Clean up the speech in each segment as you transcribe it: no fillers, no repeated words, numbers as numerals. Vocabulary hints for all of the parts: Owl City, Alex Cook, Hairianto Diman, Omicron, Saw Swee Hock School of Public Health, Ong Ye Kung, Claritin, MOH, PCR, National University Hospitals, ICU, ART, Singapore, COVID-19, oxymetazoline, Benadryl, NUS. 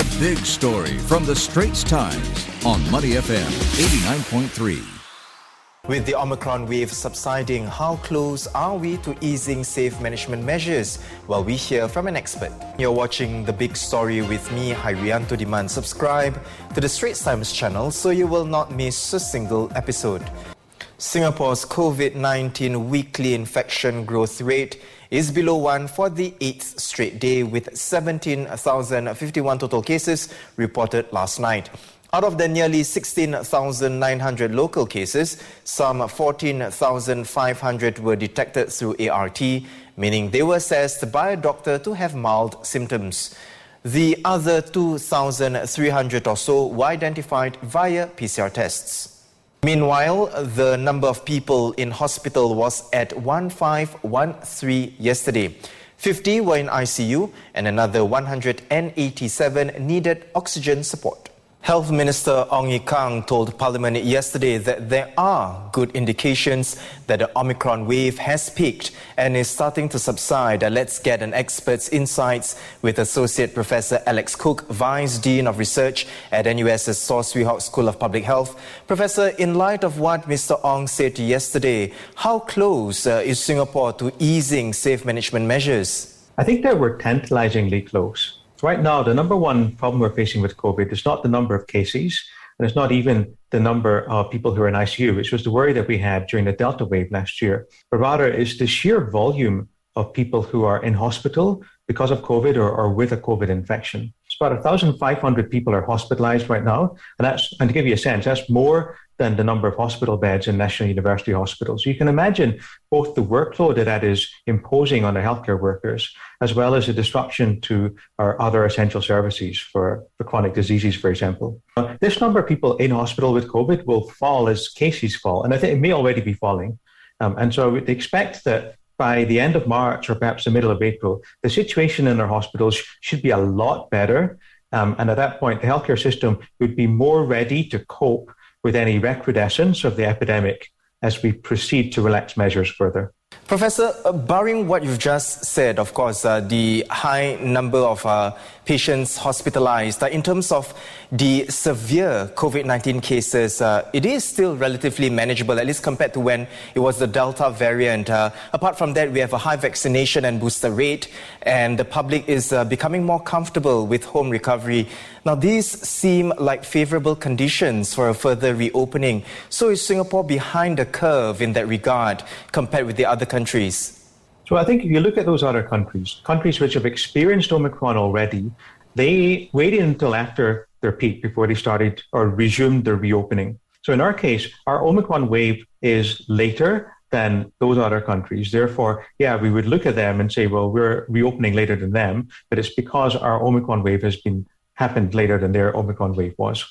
The Big Story from the Straits Times on Money FM 89.3. With the Omicron wave subsiding, how close are we to easing safe management measures? Well, we hear from an expert. You're watching The Big Story with me, Hairianto Diman. Subscribe to the Straits Times channel so you will not miss a single episode. Singapore's COVID-19 weekly infection growth rate is below 1 for the 8th straight day, with 17,051 total cases reported last night. Out of the nearly 16,900 local cases, some 14,500 were detected through ART, meaning they were assessed by a doctor to have mild symptoms. The other 2,300 or so were identified via PCR tests. Meanwhile, the number of people in hospital was at 1,513 yesterday. 50 were in ICU and another 187 needed oxygen support. Health Minister Ong Ye Kung told Parliament yesterday that there are good indications that the Omicron wave has peaked and is starting to subside. Let's get an expert's insights with Associate Professor Alex Cook, Vice Dean of Research at NUS's Saw Swee Hock School of Public Health. Professor, in light of what Mr. Ong said yesterday, how close is Singapore to easing safe management measures? I think that we're tantalizingly close. Right now, the number one problem we're facing with COVID is not the number of cases, and it's not even the number of people who are in ICU, which was the worry that we had during the Delta wave last year, but rather is the sheer volume of people who are in hospital because of COVID or with a COVID infection. It's about 1,500 people are hospitalized right now, and to give you a sense, that's more than the number of hospital beds in National University Hospitals. So you can imagine both the workload that is imposing on the healthcare workers, as well as the disruption to our other essential services for chronic diseases, for example. This number of people in hospital with COVID will fall as cases fall, and I think it may already be falling. And so I would expect that by the end of March or perhaps the middle of April, the situation in our hospitals should be a lot better. And at that point, the healthcare system would be more ready to cope with any recrudescence of the epidemic as we proceed to relax measures further. Professor, barring what you've just said, of course, the high number of patients hospitalized, in terms of the severe COVID-19 cases, it is still relatively manageable, at least compared to when it was the Delta variant. Apart from that, we have a high vaccination and booster rate, and the public is becoming more comfortable with home recovery. Now, these seem like favourable conditions for a further reopening. So is Singapore behind the curve in that regard compared with the other countries? So I think if you look at those other countries which have experienced Omicron already, they waited until after their peak before they started or resumed their reopening. So in our case, our Omicron wave is later than those other countries. Therefore, we would look at them and say, well, we're reopening later than them, but it's because our Omicron wave has happened later than their Omicron wave was.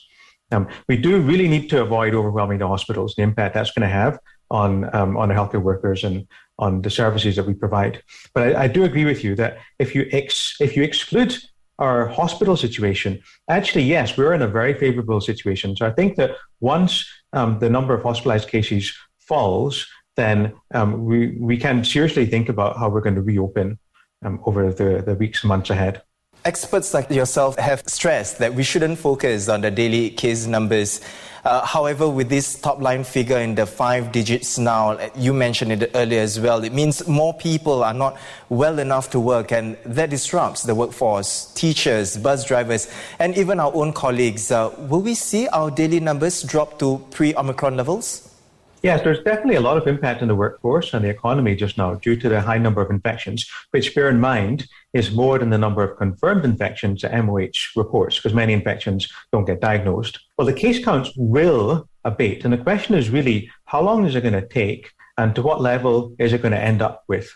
We do really need to avoid overwhelming the hospitals, the impact that's going to have on the healthcare workers and on the services that we provide. But I do agree with you that if you exclude our hospital situation, actually, yes, we're in a very favorable situation. So I think that once the number of hospitalized cases falls, then we can seriously think about how we're going to reopen over the weeks and months ahead. Experts like yourself have stressed that we shouldn't focus on the daily case numbers. However, with this top-line figure in the 5 digits now, you mentioned it earlier as well, it means more people are not well enough to work, and that disrupts the workforce, teachers, bus drivers, and even our own colleagues. Will we see our daily numbers drop to pre-Omicron levels? Yes, there's definitely a lot of impact on the workforce and the economy just now due to the high number of infections, which, bear in mind, is more than the number of confirmed infections that MOH reports, because many infections don't get diagnosed. Well, the case counts will abate, and the question is really, how long is it going to take and to what level is it going to end up with?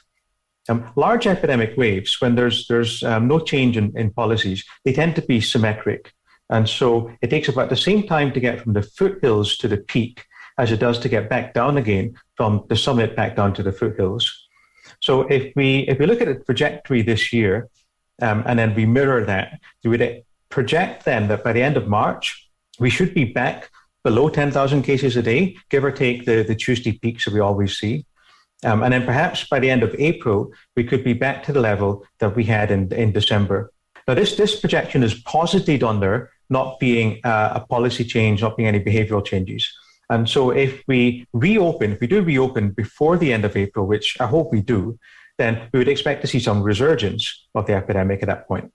Large epidemic waves, when there's no change in policies, they tend to be symmetric. And so it takes about the same time to get from the foothills to the peak as it does to get back down again from the summit back down to the foothills. So if we look at the trajectory this year, and then we mirror that, we would project then that by the end of March, we should be back below 10,000 cases a day, give or take the Tuesday peaks that we always see. And then perhaps by the end of April, we could be back to the level that we had in December. Now, this projection is posited on there not being a policy change, not being any behavioral changes. And so if we do reopen before the end of April, which I hope we do, then we would expect to see some resurgence of the epidemic at that point.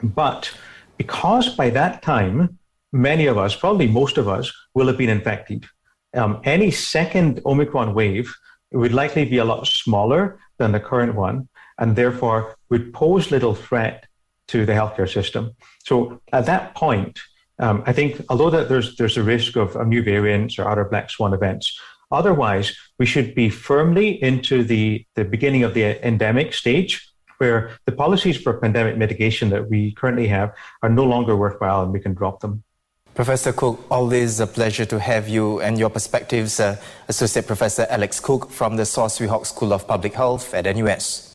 But because by that time, many of us, probably most of us, will have been infected. Any second Omicron wave would likely be a lot smaller than the current one, and therefore would pose little threat to the healthcare system. So at that point, I think, although that there's a risk of new variants or other black swan events, otherwise we should be firmly into the beginning of the endemic stage, where the policies for pandemic mitigation that we currently have are no longer worthwhile and we can drop them. Professor Cook, always a pleasure to have you and your perspectives, Associate Professor Alex Cook from the Saw Swee Hock School of Public Health at NUS.